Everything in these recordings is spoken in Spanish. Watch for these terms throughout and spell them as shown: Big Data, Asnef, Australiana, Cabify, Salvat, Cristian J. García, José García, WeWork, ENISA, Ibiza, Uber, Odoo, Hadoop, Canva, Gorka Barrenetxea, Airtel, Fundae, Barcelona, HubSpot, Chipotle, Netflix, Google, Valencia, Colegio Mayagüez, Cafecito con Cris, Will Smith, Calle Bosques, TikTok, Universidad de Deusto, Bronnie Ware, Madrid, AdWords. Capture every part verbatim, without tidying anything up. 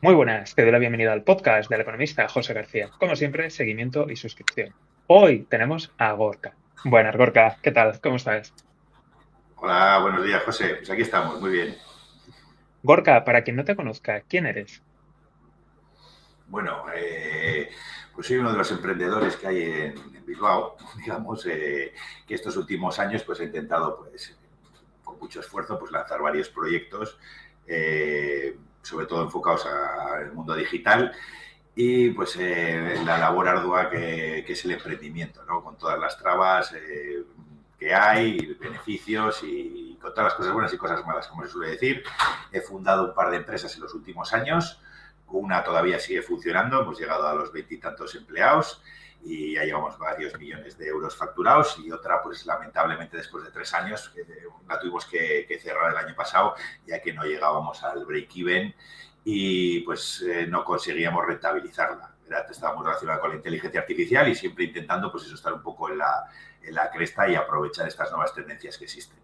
Muy buenas, te doy la bienvenida al podcast del economista José García. Como siempre, seguimiento y suscripción. Hoy tenemos a Gorka. Buenas, Gorka, ¿qué tal? ¿Cómo estás? Hola, buenos días, José. Pues aquí estamos, muy bien. Gorka, para quien no te conozca, ¿quién eres? Bueno, eh, pues soy uno de los emprendedores que hay en, en Bilbao, digamos, eh, que estos últimos años pues he intentado, pues, con mucho esfuerzo, pues lanzar varios proyectos, eh, sobre todo enfocados al mundo digital y pues eh, la labor ardua que, que es el emprendimiento, ¿no? Con todas las trabas eh, que hay, beneficios y, y con todas las cosas buenas y cosas malas, como se suele decir. He fundado un par de empresas en los últimos años, una todavía sigue funcionando, hemos llegado a los veintitantos empleados y ya llevamos varios millones de euros facturados, y otra, pues lamentablemente después de tres años, eh, la tuvimos que, que cerrar el año pasado, ya que no llegábamos al break-even y pues eh, no conseguíamos rentabilizarla. Era, estábamos relacionados con la inteligencia artificial y siempre intentando, pues eso, estar un poco en la, en la cresta y aprovechar estas nuevas tendencias que existen.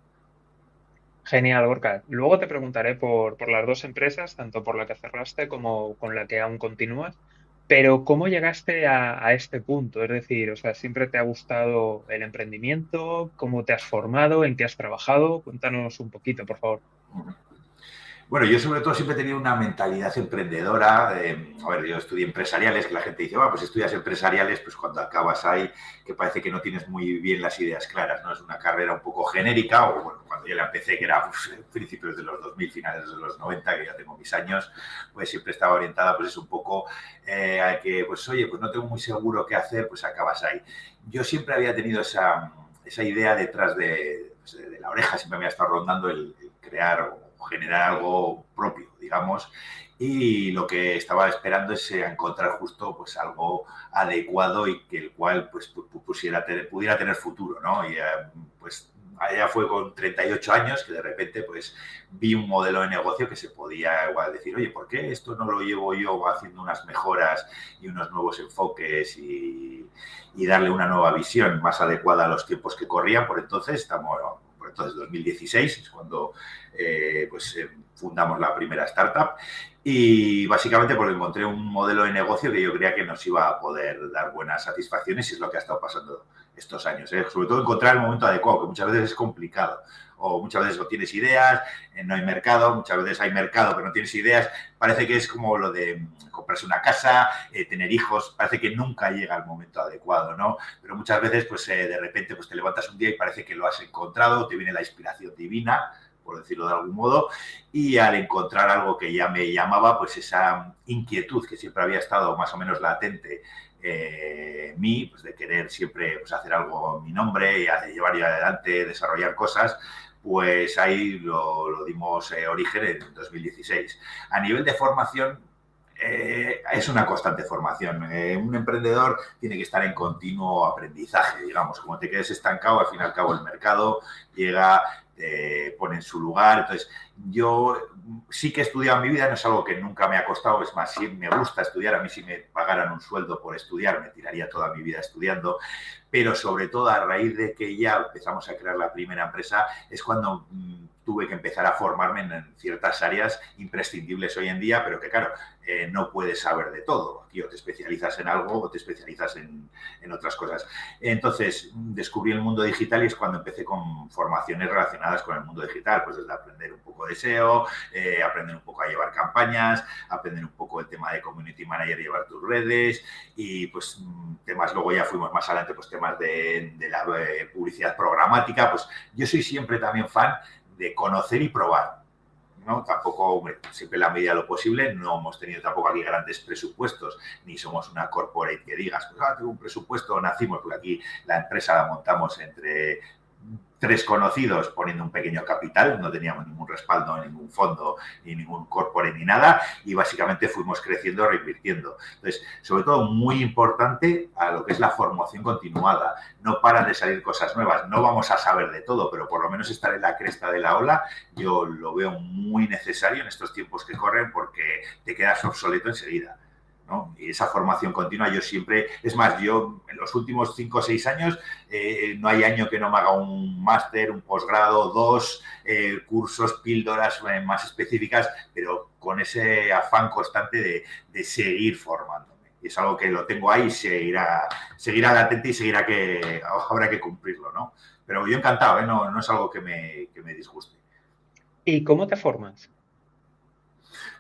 Genial, Gorka. Luego te preguntaré por, por las dos empresas, tanto por la que cerraste como con la que aún continúas. Pero, ¿cómo llegaste a, a este punto? Es decir, o sea, ¿siempre te ha gustado el emprendimiento? ¿Cómo te has formado? ¿En qué has trabajado? Cuéntanos un poquito, por favor. Bueno, yo sobre todo siempre he tenido una mentalidad emprendedora. De, a ver, yo estudié empresariales, que la gente dice, va, pues estudias empresariales, pues cuando acabas ahí, que parece que no tienes muy bien las ideas claras, ¿no? Es una carrera un poco genérica, o bueno, cuando yo la empecé, que era pues, principios de los dos mil, finales de los noventa, que ya tengo mis años, pues siempre estaba orientada, pues es un poco eh, a que, pues oye, pues no tengo muy seguro qué hacer, pues acabas ahí. Yo siempre había tenido esa, esa idea detrás de, pues, de la oreja, siempre me ha estado rondando el, el crear o generar algo propio, digamos, y lo que estaba esperando es encontrar justo pues algo adecuado y que el cual pues pusiera, pudiera tener futuro, ¿no? Y pues allá fue con treinta y ocho años que de repente pues vi un modelo de negocio que se podía igual decir, oye, ¿por qué esto no lo llevo yo haciendo unas mejoras y unos nuevos enfoques y, y darle una nueva visión más adecuada a los tiempos que corrían? Por entonces estamos... Entonces, dos mil dieciséis es cuando eh, pues, eh, fundamos la primera startup y básicamente porque encontré un modelo de negocio que yo creía que nos iba a poder dar buenas satisfacciones, y es lo que ha estado pasando estos años, ¿eh? Sobre todo encontrar el momento adecuado, que muchas veces es complicado, o muchas veces no tienes ideas, no hay mercado, muchas veces hay mercado pero no tienes ideas. Parece que es como lo de comprarse una casa, eh, tener hijos, parece que nunca llega el momento adecuado, ¿no? Pero muchas veces, pues eh, de repente pues te levantas un día y parece que lo has encontrado, te viene la inspiración divina, por decirlo de algún modo, y al encontrar algo que ya me llamaba, pues esa inquietud que siempre había estado más o menos latente Eh, mí, pues de querer siempre pues, hacer algo en mi nombre y llevar adelante, desarrollar cosas, pues ahí lo, lo dimos eh, origen en dos mil dieciséis. A nivel de formación, eh, es una constante formación. Eh, un emprendedor tiene que estar en continuo aprendizaje, digamos. Como te quedes estancado, al fin y al cabo el mercado llega, te pone en su lugar. Entonces, yo sí que he estudiado en mi vida, no es algo que nunca me ha costado, es más, sí me gusta estudiar. A mí, si me pagaran un sueldo por estudiar, me tiraría toda mi vida estudiando, pero sobre todo a raíz de que ya empezamos a crear la primera empresa es cuando mmm, tuve que empezar a formarme en ciertas áreas imprescindibles hoy en día, pero que, claro, eh, no puedes saber de todo. Aquí o te especializas en algo o te especializas en, en otras cosas. Entonces, descubrí el mundo digital y es cuando empecé con formaciones relacionadas con el mundo digital, pues desde aprender un poco de S E O, eh, aprender un poco a llevar campañas, aprender un poco el tema de community manager, llevar tus redes y, pues, temas. Luego ya fuimos más adelante, pues, temas de, de la eh, publicidad programática. Pues yo soy siempre también fan de conocer y probar, ¿no? Tampoco, hombre, siempre en la medida de lo posible. No hemos tenido tampoco aquí grandes presupuestos, ni somos una corporate que digas, pues, ah, tengo un presupuesto, nacimos, porque aquí la empresa la montamos entre tres conocidos poniendo un pequeño capital, no teníamos ningún respaldo, ningún fondo, ni ningún corporate, ni nada, y básicamente fuimos creciendo, reinvirtiendo. Entonces, sobre todo, muy importante a lo que es la formación continuada. No paran de salir cosas nuevas, no vamos a saber de todo, pero por lo menos estar en la cresta de la ola, yo lo veo muy necesario en estos tiempos que corren, porque te quedas obsoleto enseguida. ¿no? Y esa formación continua yo siempre... Es más, yo en los últimos cinco o seis años eh, no hay año que no me haga un máster, un posgrado, dos eh, cursos, píldoras eh, más específicas, pero con ese afán constante de, de seguir formándome. Y es algo que lo tengo ahí y seguirá, seguirá latente y seguirá que habrá que cumplirlo, ¿no? Pero yo encantado, ¿eh? No, no es algo que me, que me disguste. ¿Y cómo te formas?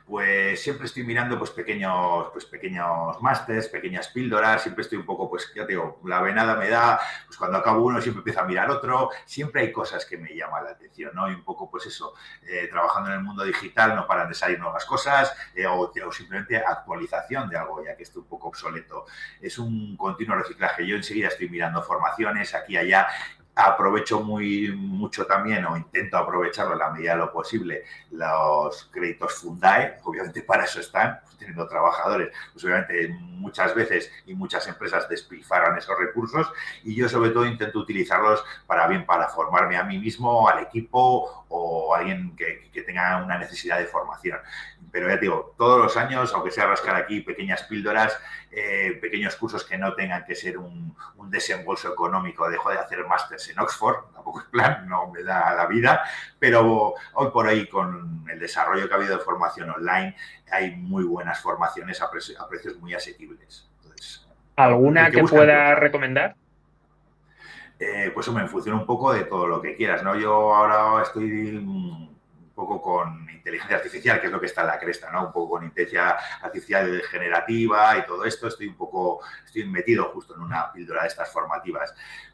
Pues siempre estoy mirando pues pequeños pues pequeños másters, pequeñas píldoras, siempre estoy un poco, pues ya te digo, la venada me da, pues cuando acabo uno siempre empiezo a mirar otro, siempre hay cosas que me llaman la atención, ¿no? Y un poco pues eso, eh, trabajando en el mundo digital no paran de salir nuevas cosas eh, o, o simplemente actualización de algo ya que esté un poco obsoleto. Es un continuo reciclaje, yo enseguida estoy mirando formaciones aquí y allá. Aprovecho muy mucho también, o intento aprovecharlo en la medida de lo posible, los créditos Fundae, obviamente para eso están, pues teniendo trabajadores, pues obviamente muchas veces y muchas empresas despilfarran esos recursos y yo sobre todo intento utilizarlos para bien, para formarme a mí mismo, al equipo o a alguien que, que tenga una necesidad de formación. Pero ya te digo, todos los años, aunque sea rascar aquí pequeñas píldoras, eh, pequeños cursos que no tengan que ser un, un desembolso económico, dejo de hacer máster en Oxford, tampoco es plan, no me da la vida, pero hoy por hoy con el desarrollo que ha habido de formación online hay muy buenas formaciones a, pre- a precios muy asequibles. Entonces, ¿alguna que, que pueda recomendar? Eh, pues me funciona un poco de todo lo que quieras, ¿no? Yo ahora estoy un poco con inteligencia artificial, que es lo que está en la cresta, ¿no? Un poco con inteligencia artificial generativa y todo esto, estoy un poco, estoy metido justo en una píldora de estas formativas.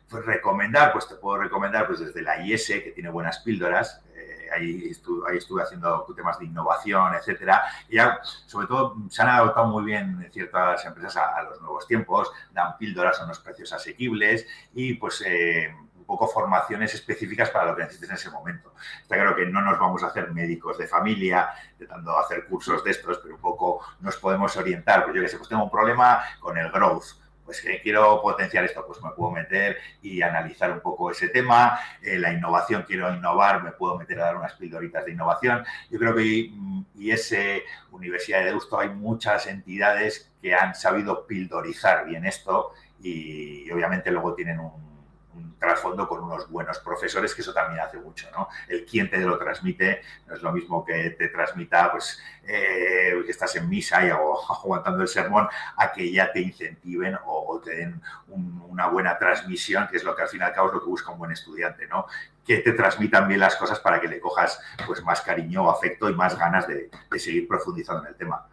Pues recomendar, pues te puedo recomendar pues desde la I S, que tiene buenas píldoras, eh, ahí, estu- ahí estuve haciendo temas de innovación, etcétera. Y ya, sobre todo, se han adaptado muy bien ciertas empresas a, a los nuevos tiempos, dan píldoras a unos precios asequibles y pues... Eh, poco formaciones específicas para lo que necesites en ese momento. Está claro que no nos vamos a hacer médicos de familia, intentando hacer cursos de estos, pero un poco nos podemos orientar. Pues yo que sé, pues tengo un problema con el growth, pues que quiero potenciar esto, pues me puedo meter y analizar un poco ese tema. Eh, la innovación, quiero innovar, me puedo meter a dar unas pildoritas de innovación. Yo creo que I S, Universidad de Deusto, hay muchas entidades que han sabido pildorizar bien esto y, y obviamente luego tienen un un trasfondo con unos buenos profesores, que eso también hace mucho, ¿no? El quién te lo transmite no es lo mismo que te transmita, pues, eh, que estás en misa y o, aguantando el sermón, a que ya te incentiven o, o te den un, una buena transmisión, que es lo que al fin y al cabo es lo que busca un buen estudiante, ¿no? Que te transmitan bien las cosas para que le cojas, pues, más cariño o afecto y más ganas de, de seguir profundizando en el tema.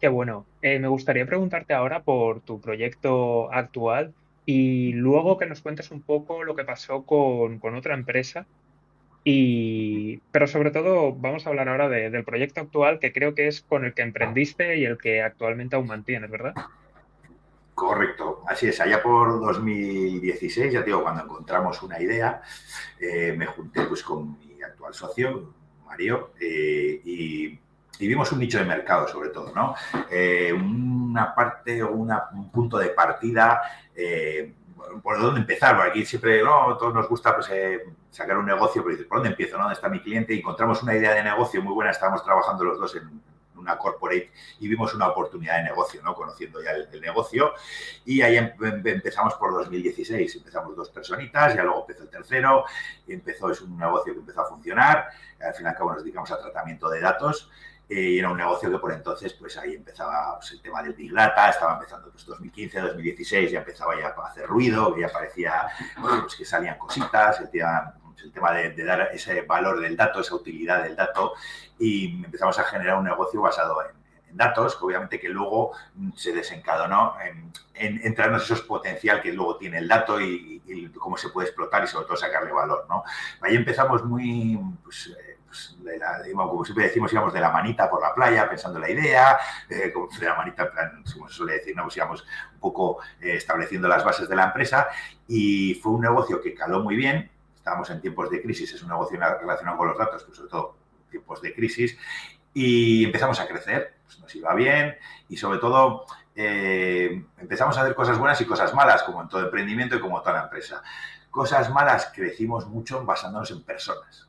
Qué bueno. Eh, me gustaría preguntarte ahora por tu proyecto actual, y luego que nos cuentes un poco lo que pasó con, con otra empresa. Y, pero sobre todo vamos a hablar ahora de, del proyecto actual, que creo que es con el que emprendiste y el que actualmente aún mantienes, ¿verdad? Correcto, así es. Allá por dos mil dieciséis, ya te digo, cuando encontramos una idea, eh, me junté pues con mi actual socio, Mario, eh, y... Y vimos un nicho de mercado, sobre todo, ¿no? Eh, una parte o un punto de partida, eh, ¿por dónde empezar? Porque aquí siempre, no, a todos nos gusta pues, eh, sacar un negocio, pero dices, ¿por dónde empiezo? ¿No? ¿Dónde está mi cliente? Y encontramos una idea de negocio muy buena, estábamos trabajando los dos en una corporate y vimos una oportunidad de negocio, ¿no? Conociendo ya el, el negocio. Y ahí em, empezamos por dos mil dieciséis, empezamos dos personitas, ya luego empezó el tercero, empezó, es un negocio que empezó a funcionar, al fin y al cabo nos dedicamos a tratamiento de datos. Y era un negocio que por entonces, pues ahí empezaba pues, el tema del Big Data, estaba empezando pues dos mil quince, dos mil dieciséis, ya empezaba ya a hacer ruido, ya parecía pues, que salían cositas, el tema, el tema de, de dar ese valor del dato, esa utilidad del dato, y empezamos a generar un negocio basado en datos, que obviamente que luego se desencadenó en, en, en traernos esos potencial que luego tiene el dato y, y cómo se puede explotar y sobre todo sacarle valor, ¿no? Ahí empezamos muy, pues, eh, pues de la, de, como siempre decimos, íbamos de la manita por la playa pensando la idea, eh, de la manita, en plan, como se suele decir, ¿no? Pues íbamos un poco eh, estableciendo las bases de la empresa y fue un negocio que caló muy bien, estábamos en tiempos de crisis, es un negocio relacionado con los datos, pues sobre todo tiempos de crisis, y empezamos a crecer, pues nos iba bien y sobre todo eh, empezamos a hacer cosas buenas y cosas malas, como en todo emprendimiento y como toda la empresa. Cosas malas, crecimos mucho basándonos en personas.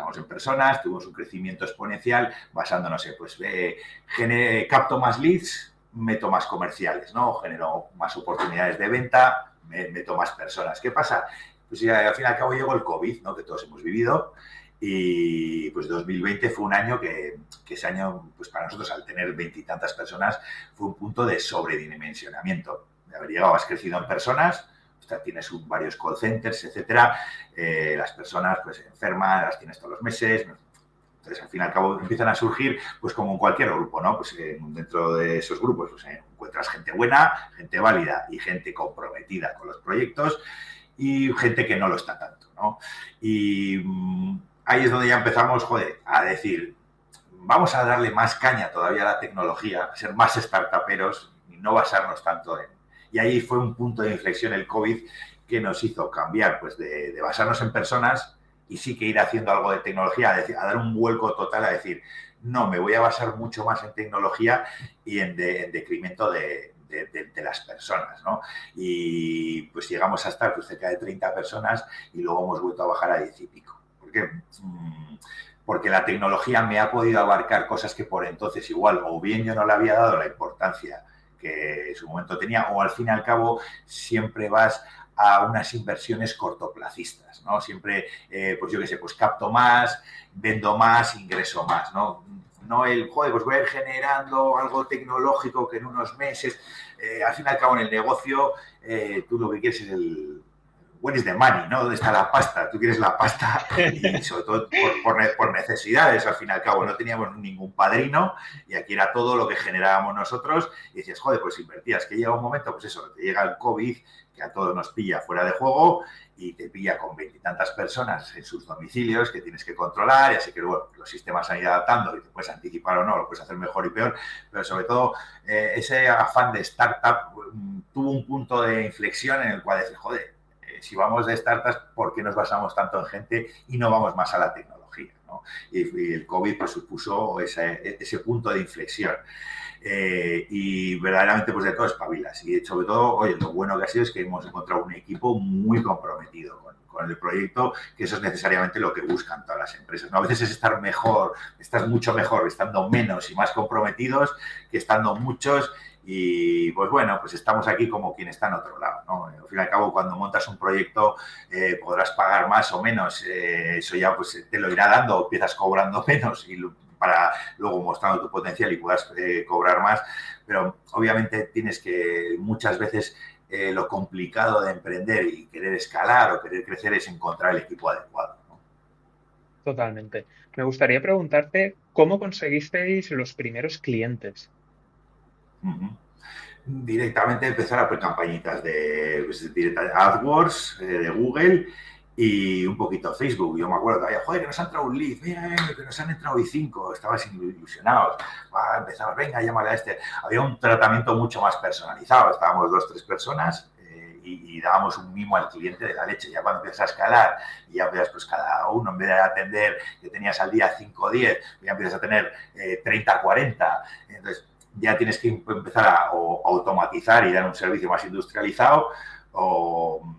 Pensamos en personas, tuvimos un crecimiento exponencial basando, no sé, pues eh, gener- capto más leads, meto más comerciales, ¿no? Genero más oportunidades de venta, me, meto más personas. ¿Qué pasa? Pues ya, al fin y al cabo llegó el COVID, ¿no? Que todos hemos vivido. Y pues dos mil veinte fue un año que, que ese año, pues para nosotros, al tener veintitantas personas, fue un punto de sobredimensionamiento. De haber llegado, has crecido en personas, o sea, tienes un, varios call centers, etcétera. Eh, las personas, pues, enfermas, las tienes todos los meses. Entonces, al fin y al cabo, empiezan a surgir, pues, como en cualquier grupo, ¿no? Pues eh, dentro de esos grupos, pues, eh, encuentras gente buena, gente válida y gente comprometida con los proyectos y gente que no lo está tanto, ¿no? Y Mmm, ahí es donde ya empezamos, joder, a decir, vamos a darle más caña todavía a la tecnología, a ser más startuperos y no basarnos tanto en... Y ahí fue un punto de inflexión el COVID que nos hizo cambiar, pues, de, de basarnos en personas y sí que ir haciendo algo de tecnología, a, decir, a dar un vuelco total, a decir, no, me voy a basar mucho más en tecnología y en, de, en decremento de, de, de, de las personas, ¿no? Y pues llegamos a estar, pues, cerca de treinta personas y luego hemos vuelto a bajar a diez y pico. Porque, porque la tecnología me ha podido abarcar cosas que por entonces igual o bien yo no le había dado la importancia que en su momento tenía o al fin y al cabo siempre vas a unas inversiones cortoplacistas, ¿no? Siempre, eh, pues yo qué sé, pues capto más, vendo más, ingreso más, ¿no? No el, joder, pues voy a ir generando algo tecnológico que en unos meses, eh, al fin y al cabo en el negocio, eh, tú lo que quieres es el... Where is the money, ¿no? ¿Dónde está la pasta? Tú quieres la pasta y sobre todo por, por, por necesidades, al fin y al cabo. No teníamos ningún padrino y aquí era todo lo que generábamos nosotros. Y decías, joder, pues invertías. Que llega un momento, pues eso, te llega el COVID, que a todos nos pilla fuera de juego y te pilla con veintitantas personas en sus domicilios que tienes que controlar. Y así que, bueno, los sistemas han ido adaptando y te puedes anticipar o no, lo puedes hacer mejor y peor. Pero sobre todo, eh, ese afán de startup tuvo un punto de inflexión en el cual decís, joder, si vamos de startups, ¿por qué nos basamos tanto en gente y no vamos más a la tecnología, ¿no? Y, y el COVID, pues, supuso ese, ese punto de inflexión. Eh, y verdaderamente, pues, de todo espabilas. Y, sobre todo, oye, lo bueno que ha sido es que hemos encontrado un equipo muy comprometido con, con el proyecto, que eso es necesariamente lo que buscan todas las empresas, ¿no? A veces es estar mejor, estás mucho mejor, estando menos y más comprometidos que estando muchos. Y, pues, bueno, pues estamos aquí como quien está en otro lado, ¿no? Al fin y al cabo, cuando montas un proyecto, eh, podrás pagar más o menos. Eh, eso ya, pues, te lo irá dando. Empiezas cobrando menos y para luego mostrando tu potencial y puedas eh, cobrar más. Pero, obviamente, tienes que muchas veces eh, lo complicado de emprender y querer escalar o querer crecer es encontrar el equipo adecuado, ¿no? Totalmente. Me gustaría preguntarte, ¿cómo conseguisteis los primeros clientes? Uh-huh. Directamente empezar a hacer campañitas de, pues, de AdWords, eh, de Google y un poquito Facebook. Yo me acuerdo todavía, joder, que nos han entrado un lead, mira, que nos han entrado y cinco, estabas ilusionados. Ah, empezamos, venga, llámale a este. Había un tratamiento mucho más personalizado, estábamos dos, tres personas eh, y, y dábamos un mimo al cliente de la leche. Ya cuando empiezas a escalar y ya empiezas, pues, cada uno, en vez de atender que tenías al día cinco o diez, ya empiezas a tener eh, treinta, cuarenta. Entonces, ya tienes que empezar a o, automatizar y dar un servicio más industrializado, o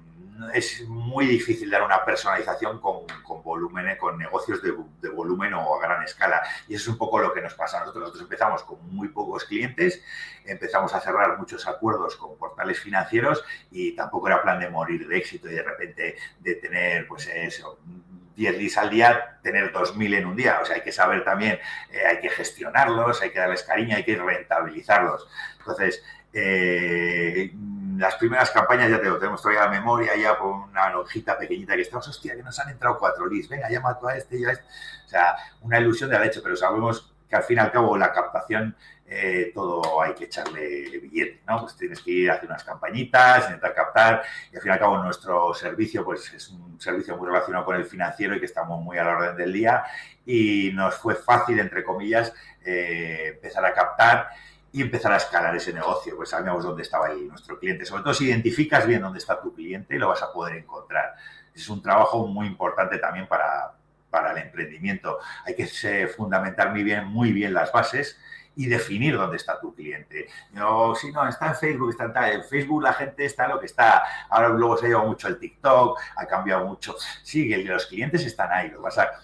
es muy difícil dar una personalización con, con volúmenes, con negocios de, de volumen o a gran escala. Y eso es un poco lo que nos pasa a nosotros. Nosotros empezamos con muy pocos clientes, empezamos a cerrar muchos acuerdos con portales financieros y tampoco era plan de morir de éxito y de repente de tener, pues, eso, diez leads al día, tener dos mil en un día. O sea, hay que saber también, eh, hay que gestionarlos, hay que darles cariño, hay que rentabilizarlos. Entonces, eh, las primeras campañas, ya te lo tenemos todavía a la memoria, ya con una hojita pequeñita que estamos, hostia, que nos han entrado cuatro leads, venga, llama tú a este y a este. O sea, una ilusión de la leche, pero sabemos que al fin y al cabo la captación, eh, todo hay que echarle billete, ¿no? Pues tienes que ir a hacer unas campañitas, intentar captar y al fin y al cabo nuestro servicio, pues, es un servicio muy relacionado con el financiero y que estamos muy a la orden del día y nos fue fácil, entre comillas, eh, empezar a captar y empezar a escalar ese negocio, pues sabíamos dónde estaba ahí nuestro cliente. Sobre todo si identificas bien dónde está tu cliente y lo vas a poder encontrar. Es un trabajo muy importante también para... para el emprendimiento. Hay que eh, fundamentar muy bien, muy bien las bases y definir dónde está tu cliente. No, si no, está en Facebook, está en, tal, en Facebook la gente está en lo que está. Ahora luego se ha llevado mucho el TikTok, ha cambiado mucho. Sí, los clientes están ahí. Lo que pasa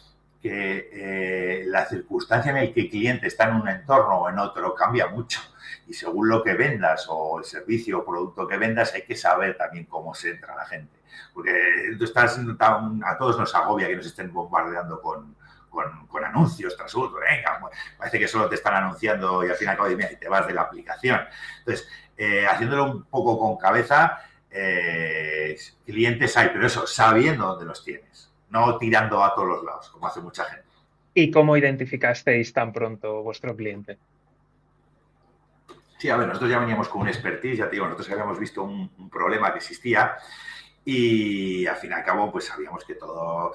que eh, la circunstancia en la que el cliente está en un entorno o en otro cambia mucho. Y según lo que vendas o el servicio o producto que vendas, hay que saber también cómo se entra la gente. Porque tú estás tan, a todos nos agobia que nos estén bombardeando con, con, con anuncios tras otro. Venga, parece que solo te están anunciando y al fin y al cabo mira, y te vas de la aplicación. Entonces, eh, haciéndolo un poco con cabeza, eh, clientes hay, pero eso, sabiendo dónde los tienes. No tirando a todos los lados, como hace mucha gente. ¿Y cómo identificasteis tan pronto vuestro cliente? Sí, a ver, nosotros ya veníamos con un expertise, ya te digo, nosotros habíamos visto un, un problema que existía y al fin y al cabo, pues sabíamos que todo,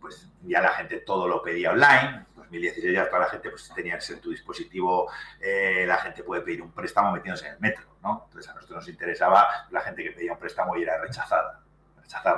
pues ya la gente todo lo pedía online. En dos mil dieciséis ya toda la gente pues tenía en tu dispositivo, eh, la gente puede pedir un préstamo metiéndose en el metro, ¿no? Entonces a nosotros nos interesaba la gente que pedía un préstamo y era rechazada. rechazada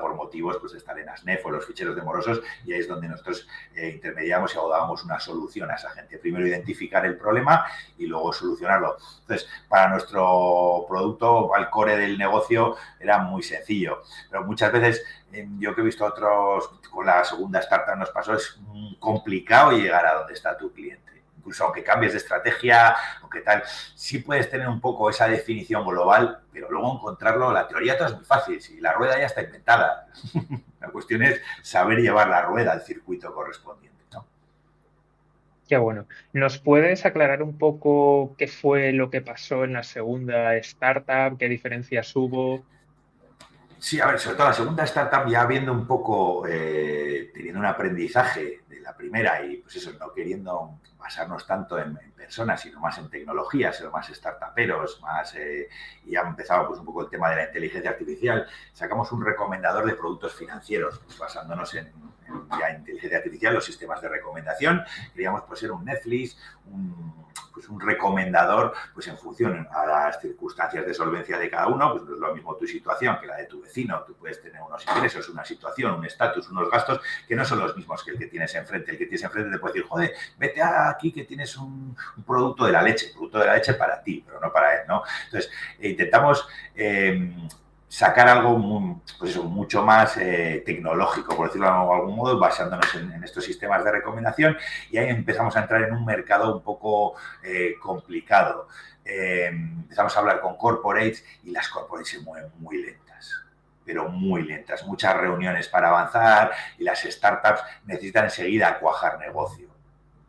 por motivos pues, de estar en Asnef o los ficheros de morosos, y ahí es donde nosotros eh, intermediamos y dábamos una solución a esa gente. Primero identificar el problema y luego solucionarlo. Entonces, para nuestro producto, al core del negocio, era muy sencillo. Pero muchas veces, eh, yo que he visto otros, con la segunda startup nos pasó, es complicado llegar a donde está tu cliente. Incluso aunque cambies de estrategia, aunque tal, sí puedes tener un poco esa definición global, pero luego encontrarlo, la teoría todo es muy fácil, si la rueda ya está inventada. La cuestión es saber llevar la rueda al circuito correspondiente, ¿no? Qué bueno. ¿Nos puedes aclarar un poco qué fue lo que pasó en la segunda startup? ¿Qué diferencias hubo? Sí, a ver, sobre todo la segunda startup ya viendo un poco, eh, teniendo un aprendizaje de la primera y pues eso, no queriendo basarnos tanto en, en personas, sino más en tecnologías, más startuperos, más, eh, y ya empezaba pues un poco el tema de la inteligencia artificial. Sacamos un recomendador de productos financieros, pues, basándonos en, en ya inteligencia artificial, los sistemas de recomendación. Queríamos pues ser un Netflix, un... pues un recomendador, pues en función a las circunstancias de solvencia de cada uno, pues no es lo mismo tu situación que la de tu vecino. Tú puedes tener unos ingresos, una situación, un estatus, unos gastos que no son los mismos que el que tienes enfrente. El que tienes enfrente te puede decir, joder, vete aquí que tienes un, un producto de la leche, producto de la leche para ti, pero no para él, ¿no? Entonces, intentamos... Eh, sacar algo muy, pues eso, mucho más eh, tecnológico, por decirlo de algún modo, basándonos en, en estos sistemas de recomendación, y ahí empezamos a entrar en un mercado un poco eh, complicado. Eh, empezamos a hablar con corporates y las corporates se mueven muy lentas, pero muy lentas. Muchas reuniones para avanzar y las startups necesitan enseguida cuajar negocio,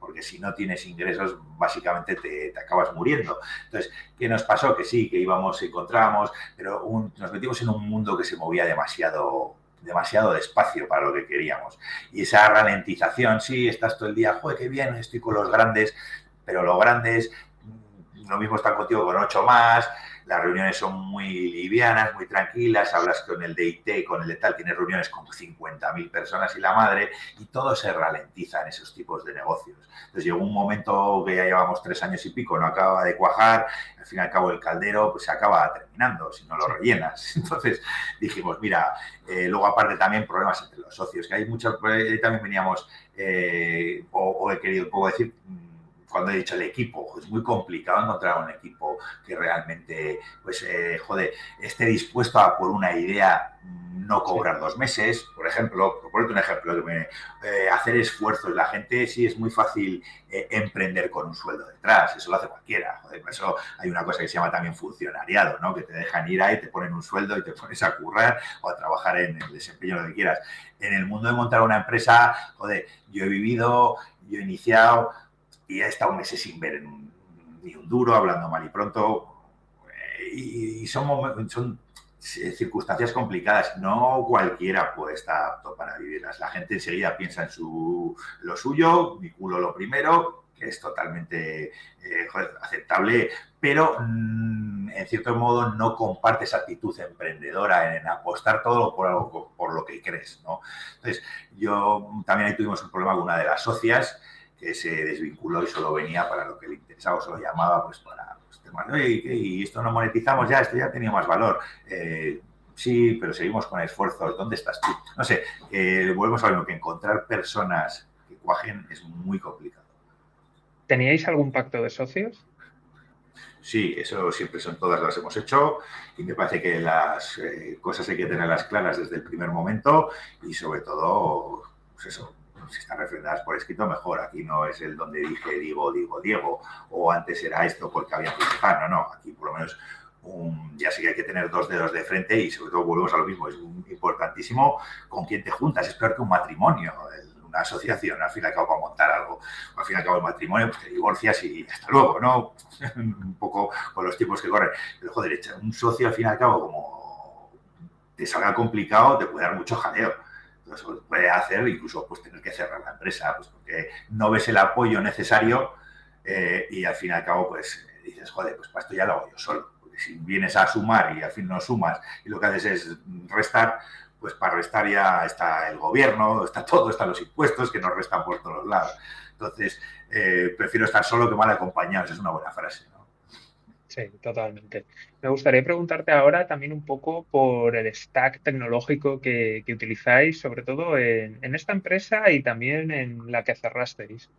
porque si no tienes ingresos, básicamente te, te acabas muriendo. Entonces, ¿qué nos pasó? Que sí, que íbamos, encontrábamos, pero un, nos metimos en un mundo que se movía demasiado, demasiado despacio para lo que queríamos. Y esa ralentización, sí, estás todo el día, joder, qué bien, estoy con los grandes, pero los grandes, lo mismo están contigo con ocho más. Las reuniones son muy livianas, muy tranquilas, hablas con el de I T, con el de tal, tienes reuniones con cincuenta mil personas y la madre, y todo se ralentiza en esos tipos de negocios. Entonces llegó un momento que ya llevamos tres años y pico, no acaba de cuajar, al fin y al cabo el caldero pues se acaba terminando si no lo rellenas. Entonces dijimos, mira, eh, luego aparte también problemas entre los socios, que hay muchos, eh, también veníamos, eh, o, o he querido un poco decir... Cuando he dicho el equipo, es muy complicado encontrar un equipo que realmente, pues, eh, joder, esté dispuesto a por una idea no cobrar dos meses, por ejemplo, por ponerte un ejemplo, que me, eh, hacer esfuerzos. La gente sí es muy fácil eh, emprender con un sueldo detrás, eso lo hace cualquiera. Joder, por eso hay una cosa que se llama también funcionariado, ¿no? Que te dejan ir ahí, te ponen un sueldo y te pones a currar o a trabajar en el desempeño, lo que quieras. En el mundo de montar una empresa, joder, yo he vivido, yo he iniciado... Y he estado meses sin ver ni un duro, hablando mal y pronto. Y son, son circunstancias complicadas. No cualquiera puede estar apto para vivirlas. La gente enseguida piensa en su, lo suyo, mi culo lo primero, que es totalmente eh, aceptable, pero mmm, en cierto modo no comparte esa actitud emprendedora en, en apostar todo por algo por lo que crees, ¿no? Entonces, yo también ahí tuvimos un problema con una de las socias, que se desvinculó y solo venía para lo que le interesaba, solo llamaba pues para los temas. Oye, y esto no monetizamos ya, esto ya tenía más valor. Eh, sí, pero seguimos con esfuerzos. ¿Dónde estás tú? No sé, eh, volvemos a ver que encontrar personas que cuajen es muy complicado. ¿Teníais algún pacto de socios? Sí, eso siempre son todas las hemos hecho y me parece que las eh, cosas hay que tenerlas claras desde el primer momento y sobre todo, pues eso, si están refrendadas por escrito, mejor. Aquí no es el donde dije, digo, digo, Diego, o antes era esto porque había que estar. No, no, aquí por lo menos un, ya sé que hay que tener dos dedos de frente y sobre todo volvemos a lo mismo. Es un, importantísimo con quién te juntas. Es peor que un matrimonio, una asociación. Al fin y al cabo, para montar algo. Al fin y al cabo, el matrimonio, pues te divorcias y hasta luego, ¿no? Un poco con los tiempos que corren. Pero, joder, un socio, al fin y al cabo, como te salga complicado, te puede dar mucho jaleo. Entonces, puede hacer incluso pues tener que cerrar la empresa, pues porque no ves el apoyo necesario eh, y al fin y al cabo, pues dices, joder, pues para esto ya lo hago yo solo. Porque si vienes a sumar y al fin no sumas y lo que haces es restar, pues para restar ya está el gobierno, está todo, están los impuestos que nos restan por todos lados. Entonces, eh, prefiero estar solo que mal acompañado. Esa es una buena frase, ¿no? Sí, totalmente. Me gustaría preguntarte ahora también un poco por el stack tecnológico que, que utilizáis, sobre todo en, en esta empresa y también en la que cerrasteis.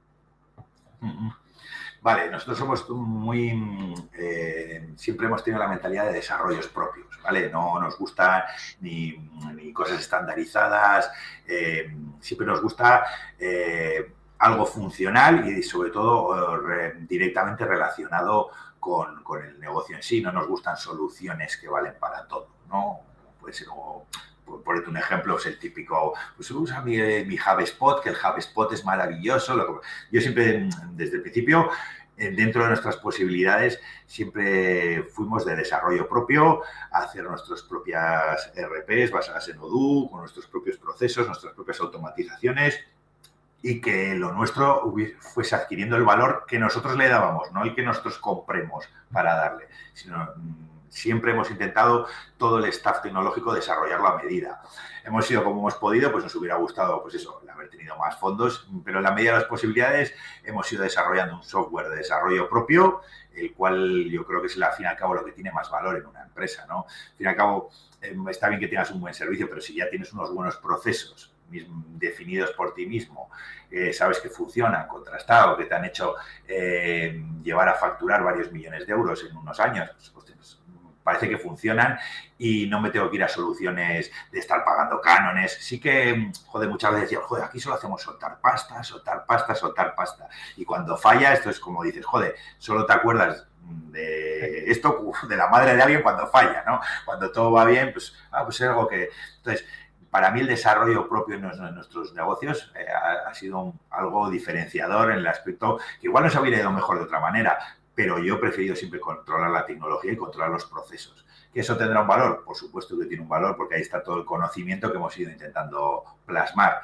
Vale, nosotros somos muy... Eh, siempre hemos tenido la mentalidad de desarrollos propios, ¿vale? No nos gusta ni, ni cosas estandarizadas, eh, siempre nos gusta... Eh, algo funcional y sobre todo re, directamente relacionado con, con el negocio en sí. No nos gustan soluciones que valen para todo, ¿no? Puede ser como, por ponerte un ejemplo, es el típico, pues usa mi, mi HubSpot, que el HubSpot es maravilloso. Lo que, yo siempre, desde el principio, dentro de nuestras posibilidades, siempre fuimos de desarrollo propio a hacer nuestras propias E R Pes basadas en Odoo, con nuestros propios procesos, nuestras propias automatizaciones, y que lo nuestro fuese adquiriendo el valor que nosotros le dábamos, no el que nosotros compremos para darle, sino siempre hemos intentado todo el staff tecnológico desarrollarlo a medida. Hemos sido como hemos podido, pues nos hubiera gustado, pues eso, haber tenido más fondos, pero en la medida de las posibilidades hemos ido desarrollando un software de desarrollo propio, el cual yo creo que es, al fin y al cabo, lo que tiene más valor en una empresa, ¿no? Al fin y al cabo, está bien que tengas un buen servicio, pero si ya tienes unos buenos procesos definidos por ti mismo, eh, sabes que funcionan, contrastado, que te han hecho eh, llevar a facturar varios millones de euros en unos años, pues, pues, parece que funcionan y no me tengo que ir a soluciones de estar pagando cánones. Sí que, joder, muchas veces decía, joder, aquí solo hacemos soltar pasta, soltar pasta, soltar pasta. Y cuando falla, esto es como dices, joder, solo te acuerdas de esto, de la madre de alguien cuando falla, ¿no? Cuando todo va bien, pues, ah, pues es algo que... Entonces, para mí el desarrollo propio en nuestros negocios eh, ha, ha sido un, algo diferenciador en el aspecto que igual nos hubiera ido mejor de otra manera, pero yo he preferido siempre controlar la tecnología y controlar los procesos. ¿Que eso tendrá un valor? Por supuesto que tiene un valor, porque ahí está todo el conocimiento que hemos ido intentando plasmar.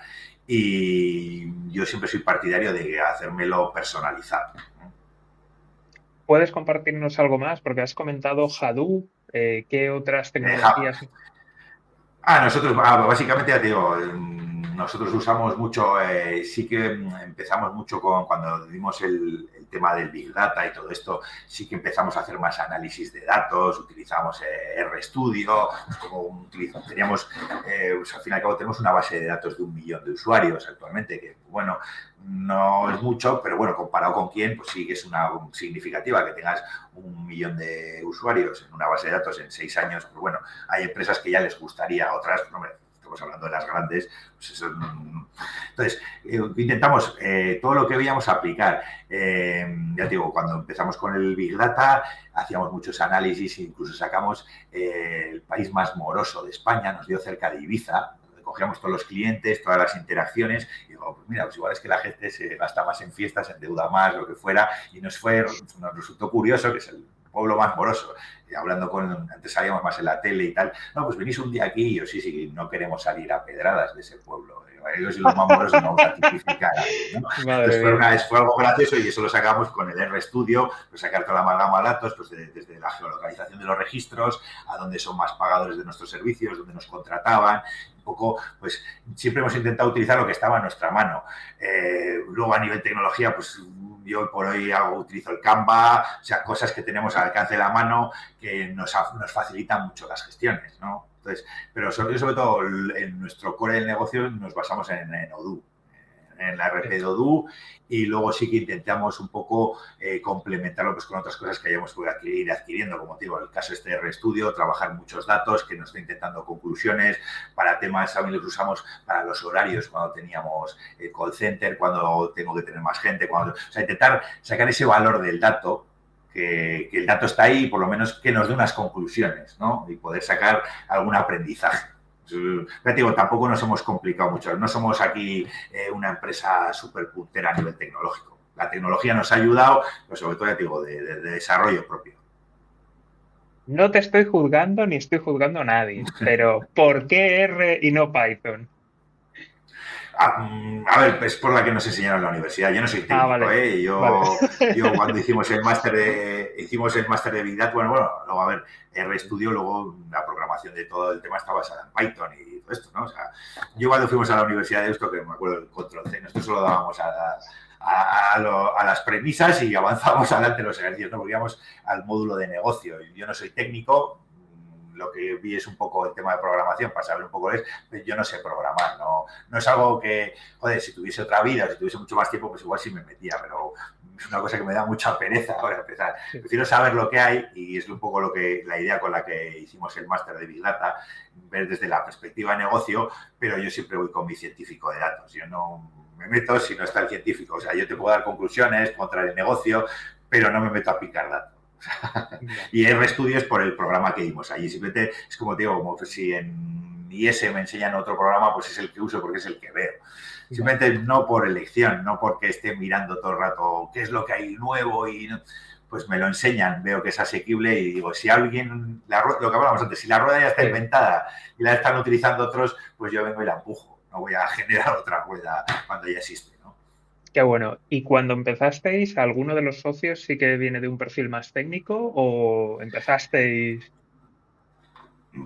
Y yo siempre soy partidario de hacérmelo personalizado. ¿Puedes compartirnos algo más? Porque has comentado Hadoop, eh, ¿qué otras tecnologías...? Eh, Ah, nosotros, básicamente, ya te digo, nosotros usamos mucho, eh, sí que empezamos mucho con, cuando dimos el, el tema del Big Data y todo esto, sí que empezamos a hacer más análisis de datos, utilizamos eh, RStudio, como utilizamos, teníamos, eh, pues, al fin y al cabo tenemos una base de datos de un millón de usuarios actualmente, que, bueno, no es mucho, pero bueno, comparado con quién, pues sí que es una significativa que tengas un millón de usuarios en una base de datos en seis años. Pues bueno, hay empresas que ya les gustaría, otras, no me, estamos hablando de las grandes, pues eso, entonces eh, intentamos eh, todo lo que veíamos aplicar. Eh, ya te digo, cuando empezamos con el Big Data, hacíamos muchos análisis, incluso sacamos eh, el país más moroso de España, nos dio cerca de Ibiza. Cogíamos todos los clientes, todas las interacciones y digo, pues mira, pues igual es que la gente se gasta más en fiestas, se endeuda más, lo que fuera, y nos fue, nos resultó curioso que es el pueblo más moroso. Y hablando con, antes salíamos más en la tele y tal, no, pues venís un día aquí y yo, sí, sí, no queremos salir a pedradas de ese pueblo. Ellos son los más morosos, no vamos a tipificar, ¿no? Entonces fue, una, fue algo gracioso y eso lo sacamos con el RStudio, pues sacar toda la amalgama de datos, pues de, desde la geolocalización de los registros, a dónde son más pagadores de nuestros servicios, dónde nos contrataban. Un poco, pues siempre hemos intentado utilizar lo que estaba en nuestra mano. Eh, luego, a nivel tecnología, pues yo por hoy hago, utilizo el Canva, o sea, cosas que tenemos al alcance de la mano que nos, nos facilitan mucho las gestiones, ¿no? Entonces, pero sobre, sobre todo en nuestro core del negocio nos basamos en, en Odoo. en la R P de Odoo, y luego sí que intentamos un poco eh, complementarlo pues, con otras cosas que hayamos podido adquirir, adquiriendo, como te digo, el caso este de RStudio, trabajar muchos datos que nos está intentando conclusiones para temas, también los usamos para los horarios, cuando teníamos eh, call center, cuando tengo que tener más gente, cuando, o sea, intentar sacar ese valor del dato, que, que el dato está ahí, por lo menos que nos dé unas conclusiones, ¿no? Y poder sacar algún aprendizaje. Pero digo, tampoco nos hemos complicado mucho. No somos aquí eh, una empresa súper puntera a nivel tecnológico. La tecnología nos ha ayudado, pero sobre todo, ya te digo, de, de, de desarrollo propio. No te estoy juzgando ni estoy juzgando a nadie, pero ¿por qué R y no Python? A, a ver, es por la que nos enseñaron en la universidad. Yo no soy técnico, ah, vale. ¿eh? Yo, vale. yo cuando hicimos el máster de hicimos el máster de Big Data, bueno, bueno, luego a ver, RStudio, luego la programación de todo el tema está basada en Python y todo esto, ¿no? O sea, yo cuando fuimos a la Universidad de Deusto, que me acuerdo del control ce, nosotros solo dábamos a, a, a, lo, a las premisas y avanzábamos adelante los ejercicios, ¿no? Volvíamos al módulo de negocio. Yo no soy técnico. Lo que vi es un poco el tema de programación, para saber un poco es, yo no sé programar, no, no es algo que, joder, si tuviese otra vida, si tuviese mucho más tiempo, pues igual sí me metía, pero es una cosa que me da mucha pereza ahora empezar. Prefiero saber lo que hay y es un poco lo que la idea con la que hicimos el máster de Big Data, ver desde la perspectiva de negocio, pero yo siempre voy con mi científico de datos, yo no me meto si no está el científico, o sea, yo te puedo dar conclusiones contra el negocio, pero no me meto a picar datos. Y RStudio es por el programa que dimos allí. Simplemente es como te digo, como si en I S me enseñan otro programa, pues es el que uso porque es el que veo. Simplemente no por elección, no porque esté mirando todo el rato qué es lo que hay nuevo y pues me lo enseñan, veo que es asequible y digo, si alguien, la, lo que hablábamos antes, si la rueda ya está inventada y la están utilizando otros, pues yo vengo y la empujo. No voy a generar otra rueda cuando ya existe. Qué bueno. ¿Y cuando empezasteis, alguno de los socios sí que viene de un perfil más técnico o empezasteis...?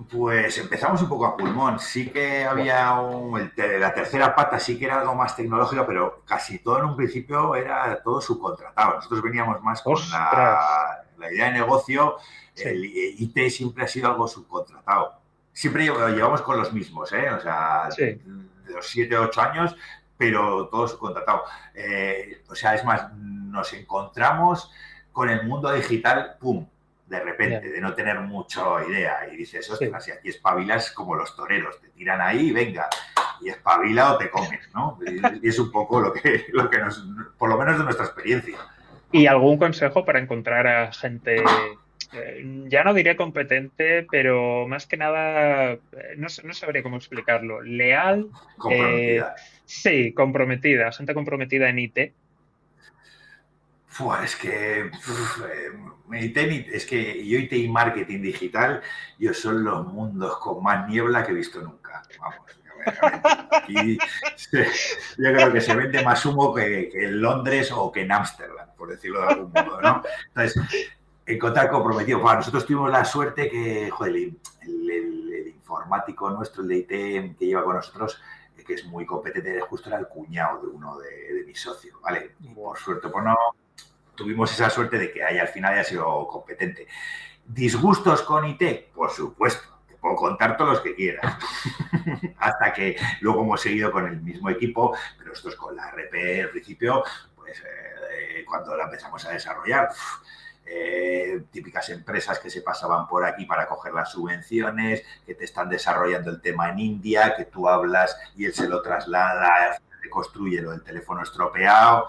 Pues empezamos un poco a pulmón. Sí que había un, el, la tercera pata, sí que era algo más tecnológico, pero casi todo en un principio era todo subcontratado. Nosotros veníamos más con la, la idea de negocio. Sí. El I T siempre ha sido algo subcontratado. Siempre lo llevamos con los mismos, ¿eh? O sea, sí. De los siete u ocho años... pero todo subcontratado. Eh, o sea, es más, nos encontramos con el mundo digital, pum, de repente, yeah. de no tener mucha idea. Y dices, ostras, sí. si aquí espabilas como los toreros, te tiran ahí y venga, y espabila o te comes, ¿no? Y es un poco lo que, lo que nos, por lo menos de nuestra experiencia. ¿Y algún consejo para encontrar a gente, eh, ya no diría competente, pero más que nada, no, no sabría cómo explicarlo, leal, comprometida? Eh, Sí, comprometida, gente comprometida en I T. Fua, es que uf, I T, es que yo I T y marketing digital, yo son los mundos con más niebla que he visto nunca. Vamos, aquí se, yo creo que se vende más humo que, que en Londres o que en Ámsterdam, por decirlo de algún modo, ¿no? Entonces, encontrar comprometido. Bueno, nosotros tuvimos la suerte que, joder, el, el, el, el informático nuestro, el de I T que lleva con nosotros, que es muy competente, justo era el cuñado de uno de, de mis socios, ¿vale? Y por suerte, pues no, tuvimos esa suerte de que ahí al final haya sido competente. ¿Disgustos con I T? Por supuesto, te puedo contar todos los que quieras. Hasta que luego hemos seguido con el mismo equipo, pero esto es con la R P al principio, pues eh, cuando la empezamos a desarrollar... Uff, Eh, típicas empresas que se pasaban por aquí para coger las subvenciones, que te están desarrollando el tema en India, que tú hablas y él se lo traslada, te construye lo del teléfono estropeado,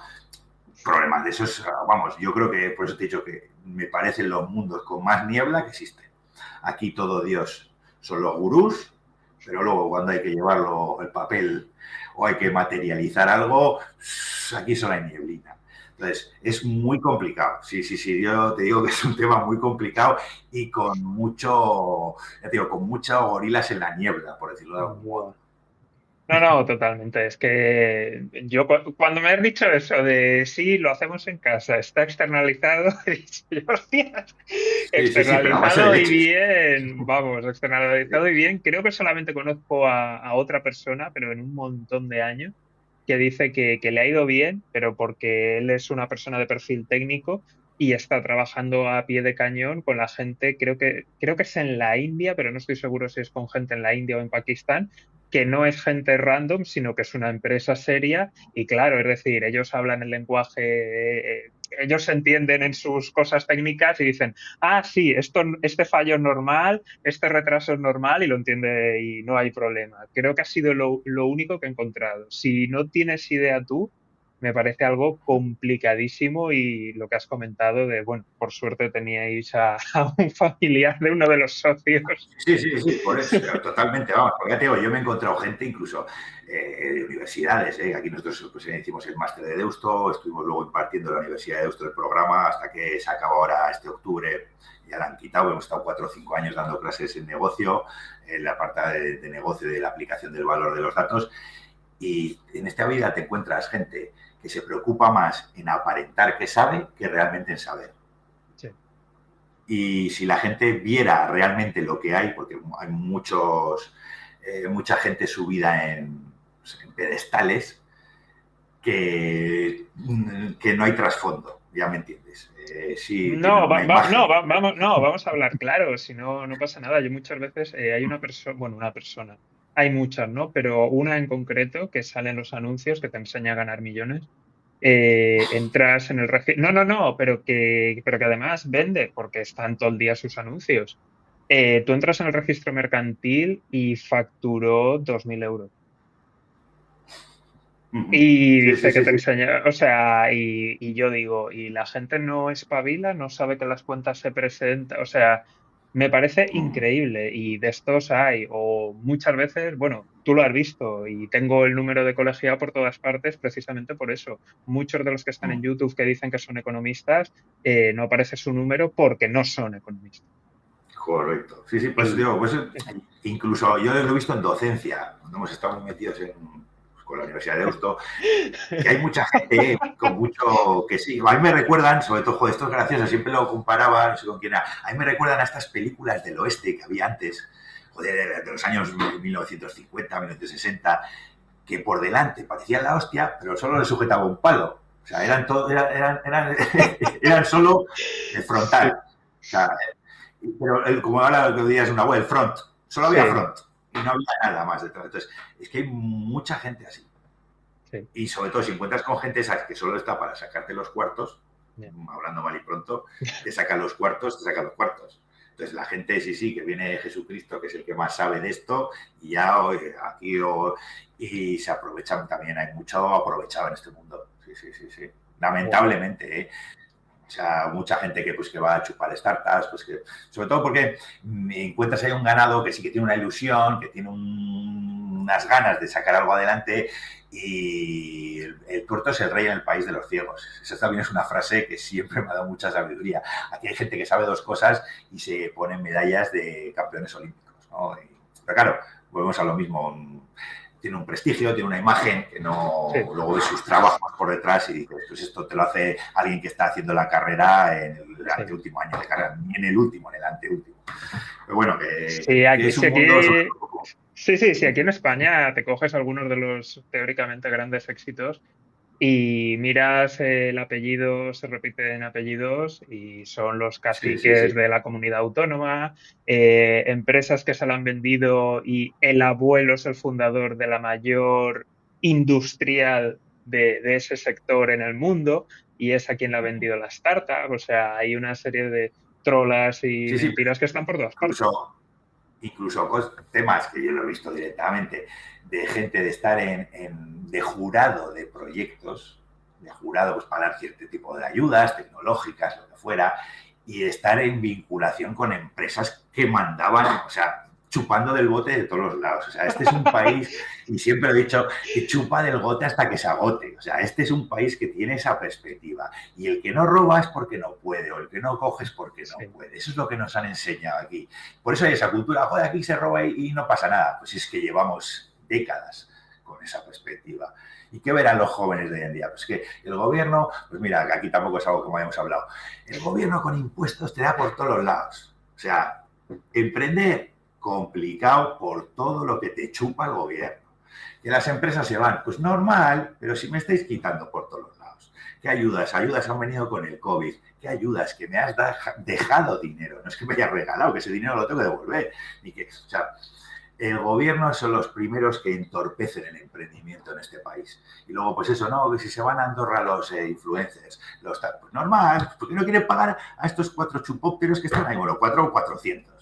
problemas de esos, vamos, yo creo que, por eso te he dicho que me parecen los mundos con más niebla que existen. Aquí todo Dios son los gurús, pero luego cuando hay que llevarlo el papel o hay que materializar algo, aquí son la nieblina. Entonces, es muy complicado. Sí, sí, sí, yo te digo que es un tema muy complicado y con mucho, ya te digo, con muchos gorilas en la niebla, por decirlo de algún modo. No, no, totalmente. Es que yo cuando me has dicho eso de sí, lo hacemos en casa, está externalizado, he dicho, hostias, externalizado sí, sí, sí, y bien, vamos, externalizado y bien. Creo que solamente conozco a, a otra persona, pero en un montón de años, que dice que, que le ha ido bien, pero porque él es una persona de perfil técnico y está trabajando a pie de cañón con la gente, creo que creo que es en la India, pero no estoy seguro si es con gente en la India o en Pakistán, que no es gente random, sino que es una empresa seria y claro, es decir, ellos hablan el lenguaje, eh, ellos se entienden en sus cosas técnicas y dicen, ah, sí, esto, este fallo es normal, este retraso es normal y lo entiende y no hay problema. Creo que ha sido lo, lo único que he encontrado. Si no tienes idea tú, me parece algo complicadísimo y lo que has comentado de, bueno, por suerte teníais a, a un familiar de uno de los socios. Sí, sí, sí, por eso, totalmente, vamos, porque ya te digo, yo me he encontrado gente incluso eh, de universidades, eh, aquí nosotros pues, hicimos el máster de Deusto, estuvimos luego impartiendo en la Universidad de Deusto el programa hasta que se acaba ahora este octubre, ya la han quitado, hemos estado cuatro o cinco años dando clases en negocio, en la parte de, de negocio de la aplicación del valor de los datos y en esta vida te encuentras gente que se preocupa más en aparentar que sabe que realmente en saber. Sí. Y si la gente viera realmente lo que hay, porque hay muchos eh, mucha gente subida en, en pedestales que, que no hay trasfondo, ya me entiendes. Eh, sí, no, va, va, no, va, vamos, no, vamos a hablar claro, si no, no pasa nada. Yo muchas veces eh, hay una persona, bueno, una persona, hay muchas, ¿no? Pero una en concreto que sale en los anuncios que te enseña a ganar millones. Eh, entras en el registro. No, no, no, pero que, pero que además vende porque están todo el día sus anuncios. Eh, tú entras en el registro mercantil y facturó dos mil euros. Y dice sí, sí, sí, que te enseña, o sea, y, y yo digo, y la gente no espabila, no sabe que las cuentas se presentan, o sea, me parece increíble y de estos hay, o muchas veces, bueno, tú lo has visto y tengo el número de colegiado por todas partes precisamente por eso. Muchos de los que están en YouTube que dicen que son economistas, eh, no aparece su número porque no son economistas. Correcto. Sí, sí, pues digo, pues incluso yo lo he visto en docencia, cuando hemos estado muy metidos en, pues, con la Universidad de Deusto, que hay mucha gente con mucho que sí. A mí me recuerdan, sobre todo, joder, esto es gracioso, siempre lo comparaba, no sé con quién era. A mí me recuerdan a estas películas del oeste que había antes, joder, de los años mil novecientos cincuenta, mil novecientos sesenta, que por delante parecían la hostia, pero solo le sujetaba un palo. O sea, eran, todo, eran, eran, eran, eran solo el frontal. O sea, pero como ahora lo que dirías una web, el front. Solo había sí. Front y no había nada más detrás. Entonces, es que hay mucha gente así. Sí. Y sobre todo, si encuentras con gente esa que solo está para sacarte los cuartos, yeah. Hablando mal y pronto, te sacan los cuartos, te sacan los cuartos. Entonces, la gente, sí, sí, que viene Jesucristo, que es el que más sabe de esto, y ya oye, aquí o, y se aprovechan también. Hay mucho aprovechado en este mundo. Sí, sí, sí, sí. Lamentablemente, wow. ¿eh? O sea, mucha gente que, pues, que va a chupar startups, pues que, sobre todo porque encuentras ahí un ganado que sí que tiene una ilusión, que tiene un, unas ganas de sacar algo adelante y el, el tuerto es el rey en el país de los ciegos. Esa también es una frase que siempre me ha dado mucha sabiduría. Aquí hay gente que sabe dos cosas y se ponen medallas de campeones olímpicos, ¿no? Y, pero claro, volvemos a lo mismo. Tiene un prestigio, tiene una imagen que no sí. Luego ves sus trabajos por detrás y dices, pues esto te lo hace alguien que está haciendo la carrera en el sí. Anteúltimo año de carrera, ni en el último, en el anteúltimo. Pero bueno, que, sí, aquí, que es un sí, mundo... Aquí, sí, sí, sí, aquí en España te coges algunos de los teóricamente grandes éxitos y miras el apellido, se repiten apellidos y son los caciques sí, sí, sí. de la comunidad autónoma, eh, empresas que se la han vendido y el abuelo es el fundador de la mayor industrial de, de ese sector en el mundo y es a quien le ha vendido la startup. O sea, hay una serie de trolas y sí, sí. mentiras que están por todas partes. Incluso, incluso con temas que yo lo he visto directamente, de gente de estar en, en de jurado de proyectos, de jurado pues para dar cierto tipo de ayudas tecnológicas, lo que fuera, y estar en vinculación con empresas que mandaban, o sea, chupando del bote de todos los lados. O sea, este es un país, y siempre lo he dicho, que chupa del bote hasta que se agote. O sea, este es un país que tiene esa perspectiva. Y el que no roba es porque no puede, o el que no coge es porque no sí. puede. Eso es lo que nos han enseñado aquí. Por eso hay esa cultura, joder, aquí se roba y, y no pasa nada. Pues es que llevamos décadas con esa perspectiva. ¿Y qué verán los jóvenes de hoy en día? Pues que el gobierno, pues mira, aquí tampoco es algo como habíamos hablado. El gobierno con impuestos te da por todos los lados. O sea, emprender complicado por todo lo que te chupa el gobierno. Que las empresas se van, pues normal, pero si me estáis quitando por todos los lados. ¿Qué ayudas? Ayudas han venido con el COVID. ¿Qué ayudas? Que me has dejado dinero. No es que me hayas regalado, que ese dinero lo tengo que devolver. Ni que, o sea, el gobierno son los primeros que entorpecen el emprendimiento en este país. Y luego, pues eso, no, que si se van a Andorra los eh, influencers, los tal, pues normal, porque no quieren pagar a estos cuatro chupópteros que están ahí, bueno, cuatro o cuatrocientos.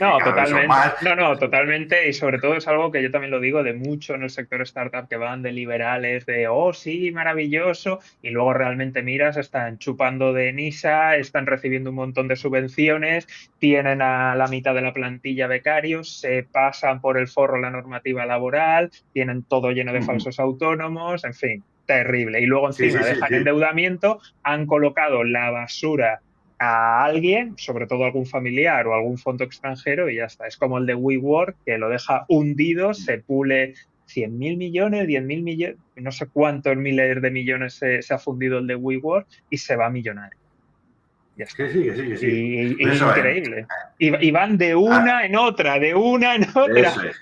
No, totalmente, no, no, totalmente, y sobre todo es algo que yo también lo digo de mucho en el sector startup, que van de liberales, de oh sí, maravilloso, y luego realmente miras, están chupando de ENISA, están recibiendo un montón de subvenciones, tienen a la mitad de la plantilla becarios, se pasan por el forro la normativa laboral, tienen todo lleno de falsos autónomos, en fin, terrible, y luego encima sí, sí, dejan sí, sí. endeudamiento, han colocado la basura a alguien, sobre todo algún familiar o algún fondo extranjero y ya está. Es como el de WeWork, que lo deja hundido, se pule cien mil millones, diez mil millones, no sé cuántos miles de millones se, se ha fundido el de WeWork y se va a millonario. Ya está. Que sí, que sí, que sí. Y, y eso, increíble. Eh. Y, y van de una ah. en otra, de una en otra. Eso es.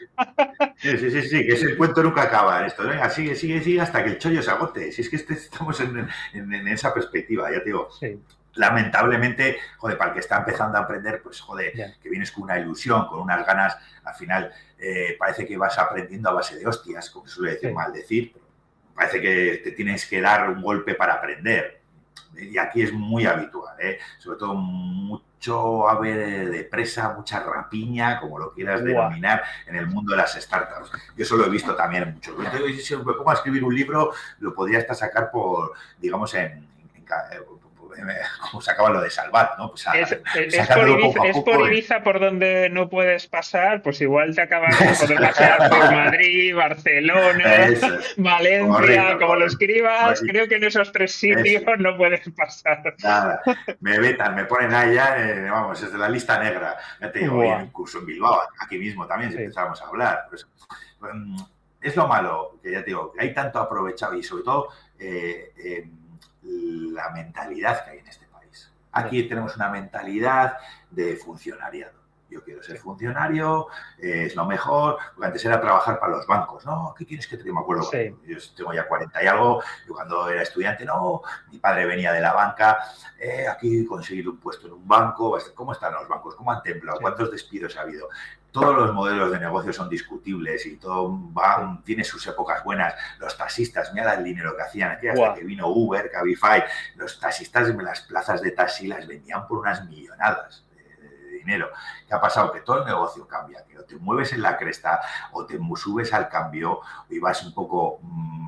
Sí, sí, sí, sí, que ese cuento nunca acaba esto. Venga, sigue, sigue, sigue hasta que el chollo se agote. Si es que este, estamos en, en, en esa perspectiva, ya te digo. Sí. Lamentablemente, joder, para el que está empezando a aprender, pues joder, yeah. que vienes con una ilusión, con unas ganas, al final eh, parece que vas aprendiendo a base de hostias, como se suele decir, sí. mal decir, pero parece que te tienes que dar un golpe para aprender. Y aquí es muy habitual, ¿eh? Sobre todo mucho ave de, de presa, mucha rapiña, como lo quieras wow. denominar, en el mundo de las startups. Yo eso lo he visto también mucho. Entonces, si me pongo a escribir un libro, lo podría hasta sacar por, digamos, en, en, en como sacaba lo de Salvat, ¿no? Pues a, es, es, por Ibiza, poco poco, es por Ibiza por donde no puedes pasar, pues igual te acabas de poder pasar por Madrid, Barcelona, es, Valencia, como, rico, como lo escribas, Madrid. Creo que en esos tres sitios es, no puedes pasar. Nada, me vetan, me ponen allá, eh, vamos, es de la lista negra. Ya te digo, wow. hoy en un curso en Bilbao, aquí mismo también sí. empezábamos a hablar. Pues, es lo malo, que ya te digo, que hay tanto aprovechado y sobre todo... Eh, eh, la mentalidad que hay en este país. Aquí sí. tenemos una mentalidad de funcionariado. Yo quiero ser funcionario, eh, es lo mejor. Porque antes era trabajar para los bancos. No, ¿qué quieres que te diga? Me acuerdo, sí. yo tengo ya cuarenta y algo. Yo cuando era estudiante, no, mi padre venía de la banca. Eh, aquí conseguir un puesto en un banco. ¿Cómo están los bancos? ¿Cómo han templado? Sí. ¿Cuántos despidos ha habido? Todos los modelos de negocio son discutibles y todo va, tiene sus épocas buenas. Los taxistas, mira el dinero que hacían aquí hasta wow. que vino Uber, Cabify. Los taxistas en las plazas de taxi las vendían por unas millonadas de dinero. ¿Qué ha pasado? Que todo el negocio cambia, que o te mueves en la cresta o te subes al cambio y vas un poco,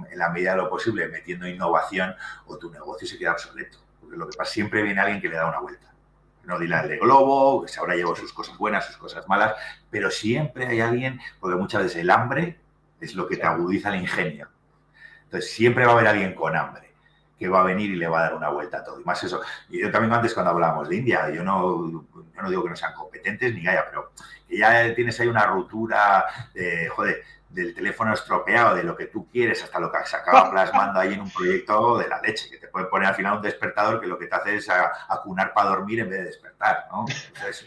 en la medida de lo posible, metiendo innovación o tu negocio se queda obsoleto. Porque lo que pasa, siempre viene alguien que le da una vuelta. No dirá el de Globo, que ahora llevo sus cosas buenas, sus cosas malas, pero siempre hay alguien, porque muchas veces el hambre es lo que te agudiza el ingenio. Entonces, siempre va a haber alguien con hambre que va a venir y le va a dar una vuelta a todo. Y más eso. Y yo también antes cuando hablábamos de India, yo no, yo no digo que no sean competentes ni haya, pero que ya tienes ahí una ruptura, eh, joder, del teléfono estropeado, de lo que tú quieres, hasta lo que se acaba plasmando ahí en un proyecto de la leche, que te puede poner al final un despertador que lo que te hace es acunar para dormir en vez de despertar, ¿no? Entonces,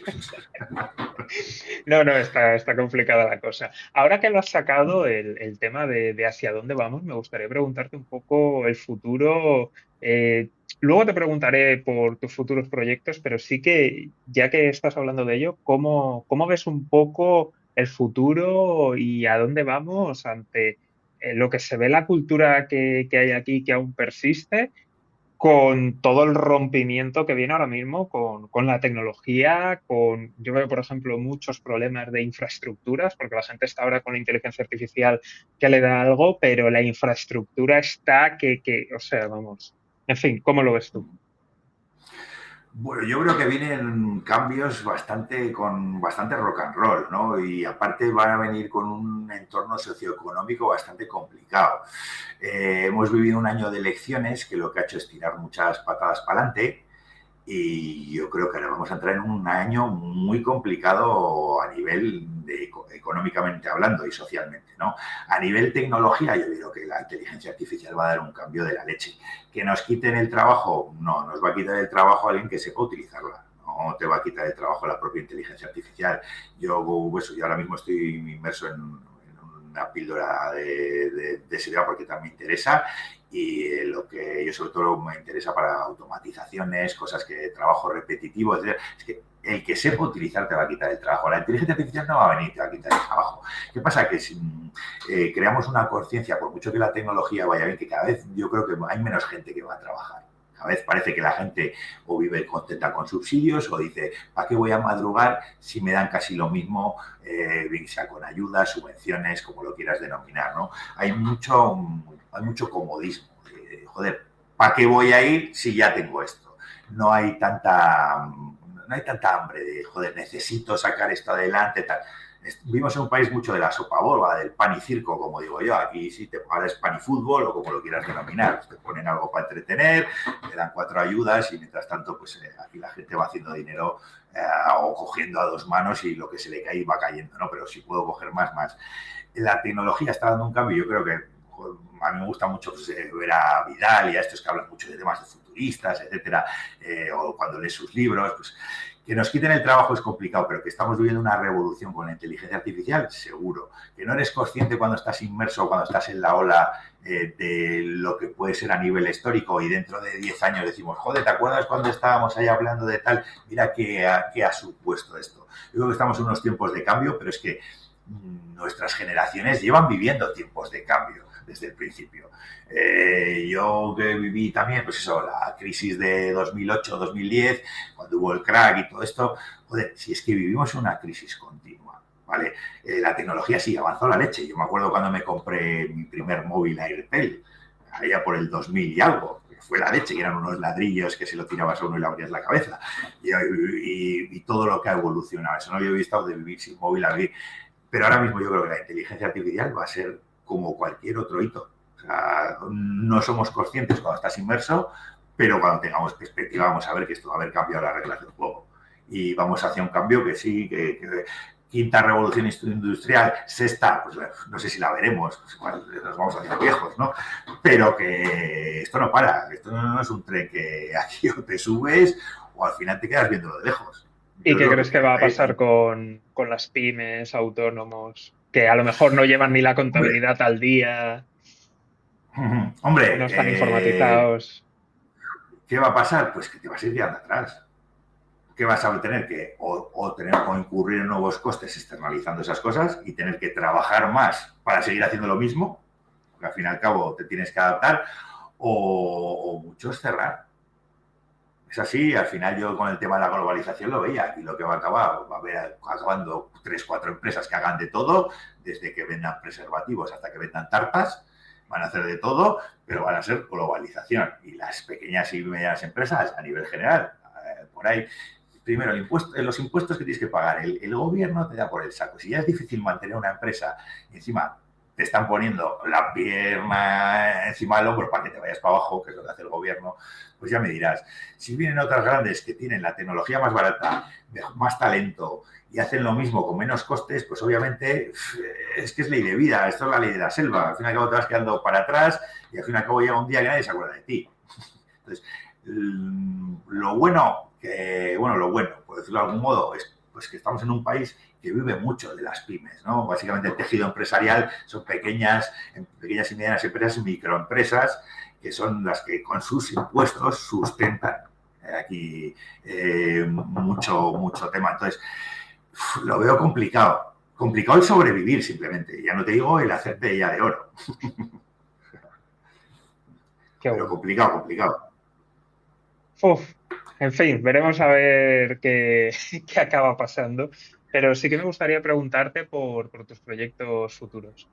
no, no, está, está complicada la cosa. Ahora que lo has sacado, el, el tema de, de hacia dónde vamos, me gustaría preguntarte un poco el futuro. Eh, luego te preguntaré por tus futuros proyectos, pero sí que, ya que estás hablando de ello, ¿cómo, cómo ves un poco el futuro y a dónde vamos ante lo que se ve la cultura que, que hay aquí que aún persiste con todo el rompimiento que viene ahora mismo con, con la tecnología, con yo veo, por ejemplo, muchos problemas de infraestructuras porque la gente está ahora con la inteligencia artificial que le da algo, pero la infraestructura está que, que o sea, vamos, en fin, ¿cómo lo ves tú? Bueno, yo creo que vienen cambios bastante con bastante rock and roll, ¿no? Y aparte van a venir con un entorno socioeconómico bastante complicado. Eh, hemos vivido un año de elecciones que lo que ha hecho es tirar muchas patadas para adelante y yo creo que ahora vamos a entrar en un año muy complicado a nivel de, económicamente hablando y socialmente, ¿no? A nivel tecnología, yo creo que la inteligencia artificial va a dar un cambio de la leche. ¿Que nos quiten el trabajo? No, nos va a quitar el trabajo alguien que sepa utilizarla. No te va a quitar el trabajo la propia inteligencia artificial. Yo, pues, yo ahora mismo estoy inmerso en, en una píldora de, de, de seguridad porque también me interesa. Y lo que yo sobre todo me interesa para automatizaciones, cosas que trabajo repetitivo, etcétera, es que el que sepa utilizar te va a quitar el trabajo. La inteligencia artificial no va a venir, te va a quitar el trabajo. ¿Qué pasa? Que si eh, creamos una conciencia, por mucho que la tecnología vaya bien, que cada vez yo creo que hay menos gente que va a trabajar. A veces parece que la gente o vive contenta con subsidios o dice, ¿para qué voy a madrugar si me dan casi lo mismo, eh, con ayudas, subvenciones, como lo quieras denominar, ¿no? Hay mucho, hay mucho comodismo. Eh, joder, ¿para qué voy a ir si ya tengo esto? No hay tanta, no hay tanta hambre de, joder, necesito sacar esto adelante, tal. Vivimos en un país mucho de la sopa boba, del pan y circo, como digo yo. Aquí sí, te pagas pan y fútbol o como lo quieras denominar. Te ponen algo para entretener, te dan cuatro ayudas y mientras tanto, pues eh, aquí la gente va haciendo dinero eh, o cogiendo a dos manos y lo que se le cae va cayendo, ¿no? Pero si puedo coger más, más. La tecnología está dando un cambio. Yo creo que joder, a mí me gusta mucho pues, eh, ver a Vidal y a estos que hablan mucho de temas de futuristas, etcétera, eh, o cuando lees sus libros, pues... Que nos quiten el trabajo es complicado, pero que estamos viviendo una revolución con la inteligencia artificial, seguro. Que no eres consciente cuando estás inmerso, cuando estás en la ola eh, de lo que puede ser a nivel histórico y dentro de diez años decimos, joder, ¿te acuerdas cuando estábamos ahí hablando de tal? Mira qué, qué ha supuesto esto. Yo creo que estamos en unos tiempos de cambio, pero es que nuestras generaciones llevan viviendo tiempos de cambio desde el principio. Eh, yo que viví también, pues eso, la crisis de dos mil ocho, dos mil diez, cuando hubo el crack y todo esto. Joder, si es que vivimos una crisis continua, ¿vale? Eh, la tecnología sí avanzó la leche. Yo me acuerdo cuando me compré mi primer móvil Airtel, allá por el dos mil y algo. Fue la leche, que eran unos ladrillos que se lo tirabas a uno y le abrías la cabeza. Y, y, y todo lo que ha evolucionado. Eso no había visto de vivir sin móvil a vivir. Pero ahora mismo yo creo que la inteligencia artificial va a ser como cualquier otro hito. O sea, no somos conscientes cuando estás inmerso, pero cuando tengamos perspectiva vamos a ver que esto va a haber cambiado las reglas del juego. Y vamos hacia un cambio que sí, que, que quinta revolución industrial, sexta, pues no sé si la veremos, pues igual nos vamos hacia viejos, ¿no? Pero que esto no para, esto no es un tren que aquí o te subes o al final te quedas viéndolo de lejos. ¿Y qué crees que va a pasar con, con las pymes, autónomos, que a lo mejor no llevan ni la contabilidad hombre, al día? Hombre, no están eh, informatizados. ¿Qué va a pasar? Pues que te vas a ir guiando atrás. ¿Qué vas a obtener? Que o, o tener o incurrir en nuevos costes externalizando esas cosas y tener que trabajar más para seguir haciendo lo mismo, porque al fin y al cabo te tienes que adaptar, o, o muchos cerrar. Es así, al final yo con el tema de la globalización lo veía, y lo que va a acabar, va a haber acabando tres, cuatro empresas que hagan de todo, desde que vendan preservativos hasta que vendan tartas, van a hacer de todo, pero van a ser globalización. Y las pequeñas y medianas empresas, a nivel general, eh, por ahí, primero, el impuesto, los impuestos que tienes que pagar, el, el gobierno te da por el saco. Si ya es difícil mantener una empresa, encima te están poniendo la pierna encima del hombro para que te vayas para abajo, que es lo que hace el gobierno, pues ya me dirás. Si vienen otras grandes que tienen la tecnología más barata, más talento y hacen lo mismo con menos costes, pues obviamente es que es ley de vida, esto es la ley de la selva. Al fin y al cabo te vas quedando para atrás y al fin y al cabo llega un día que nadie se acuerda de ti. Entonces, lo bueno, que, bueno, lo bueno, por decirlo de algún modo, es pues que estamos en un país que vive mucho de las pymes, ¿no? Básicamente el tejido empresarial son pequeñas, pequeñas y medianas empresas, microempresas, que son las que con sus impuestos sustentan aquí eh, mucho, mucho tema. Entonces, lo veo complicado. Complicado el sobrevivir simplemente. Ya no te digo el hacer de ella de oro. Qué bueno. Pero complicado, complicado. Uf. En fin, veremos a ver qué, qué acaba pasando. Pero sí que me gustaría preguntarte por, por tus proyectos futuros.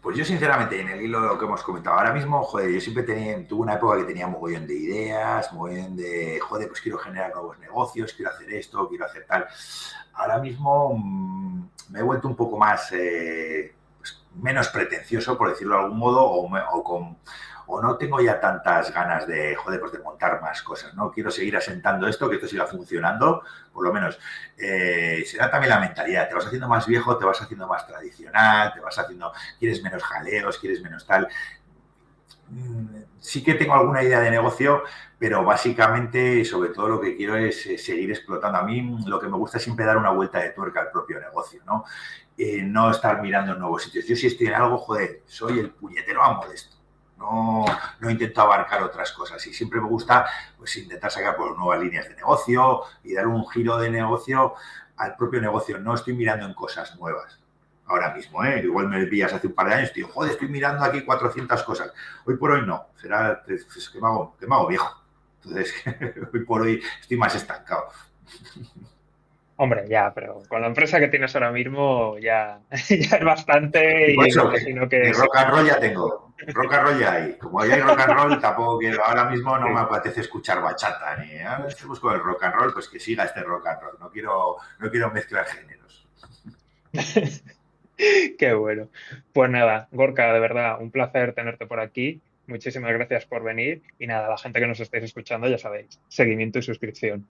Pues yo, sinceramente, en el hilo de lo que hemos comentado ahora mismo, joder, yo siempre tenía, tuve una época que tenía mogollón de ideas, mogollón de, joder, pues quiero generar nuevos negocios, quiero hacer esto, quiero hacer tal. Ahora mismo mmm, me he vuelto un poco más, eh, pues, menos pretencioso, por decirlo de algún modo, o, me, o con... o no tengo ya tantas ganas de, joder, pues de montar más cosas, ¿no? Quiero seguir asentando esto, que esto siga funcionando, por lo menos. Eh, será también la mentalidad, te vas haciendo más viejo, te vas haciendo más tradicional, te vas haciendo, quieres menos jaleos, quieres menos tal. Sí que tengo alguna idea de negocio, pero básicamente, sobre todo lo que quiero es seguir explotando. A mí lo que me gusta es siempre dar una vuelta de tuerca al propio negocio, ¿no? Eh, no estar mirando en nuevos sitios. Yo si estoy en algo, joder, soy el puñetero amo de esto. no, no intento abarcar otras cosas. Y siempre me gusta pues intentar sacar pues, nuevas líneas de negocio y dar un giro de negocio al propio negocio. No estoy mirando en cosas nuevas ahora mismo, ¿eh? Igual me pillas hace un par de años y digo, joder, estoy mirando aquí cuatrocientas cosas. Hoy por hoy no, será pues, que, me hago, que me hago viejo. Entonces, hoy por hoy estoy más estancado. Hombre, ya, pero con la empresa que tienes ahora mismo ya, ya es bastante. Y por eso, no, que, que rock and roll ya tengo, rock and roll ya hay. Como ya hay rock and roll, tampoco quiero, ahora mismo no me apetece escuchar bachata. Ni, ¿eh? Estamos con el rock and roll, pues que siga este rock and roll. No quiero, no quiero mezclar géneros. Qué bueno. Pues nada, Gorka, de verdad, un placer tenerte por aquí. Muchísimas gracias por venir y nada, la gente que nos estáis escuchando ya sabéis, seguimiento y suscripción.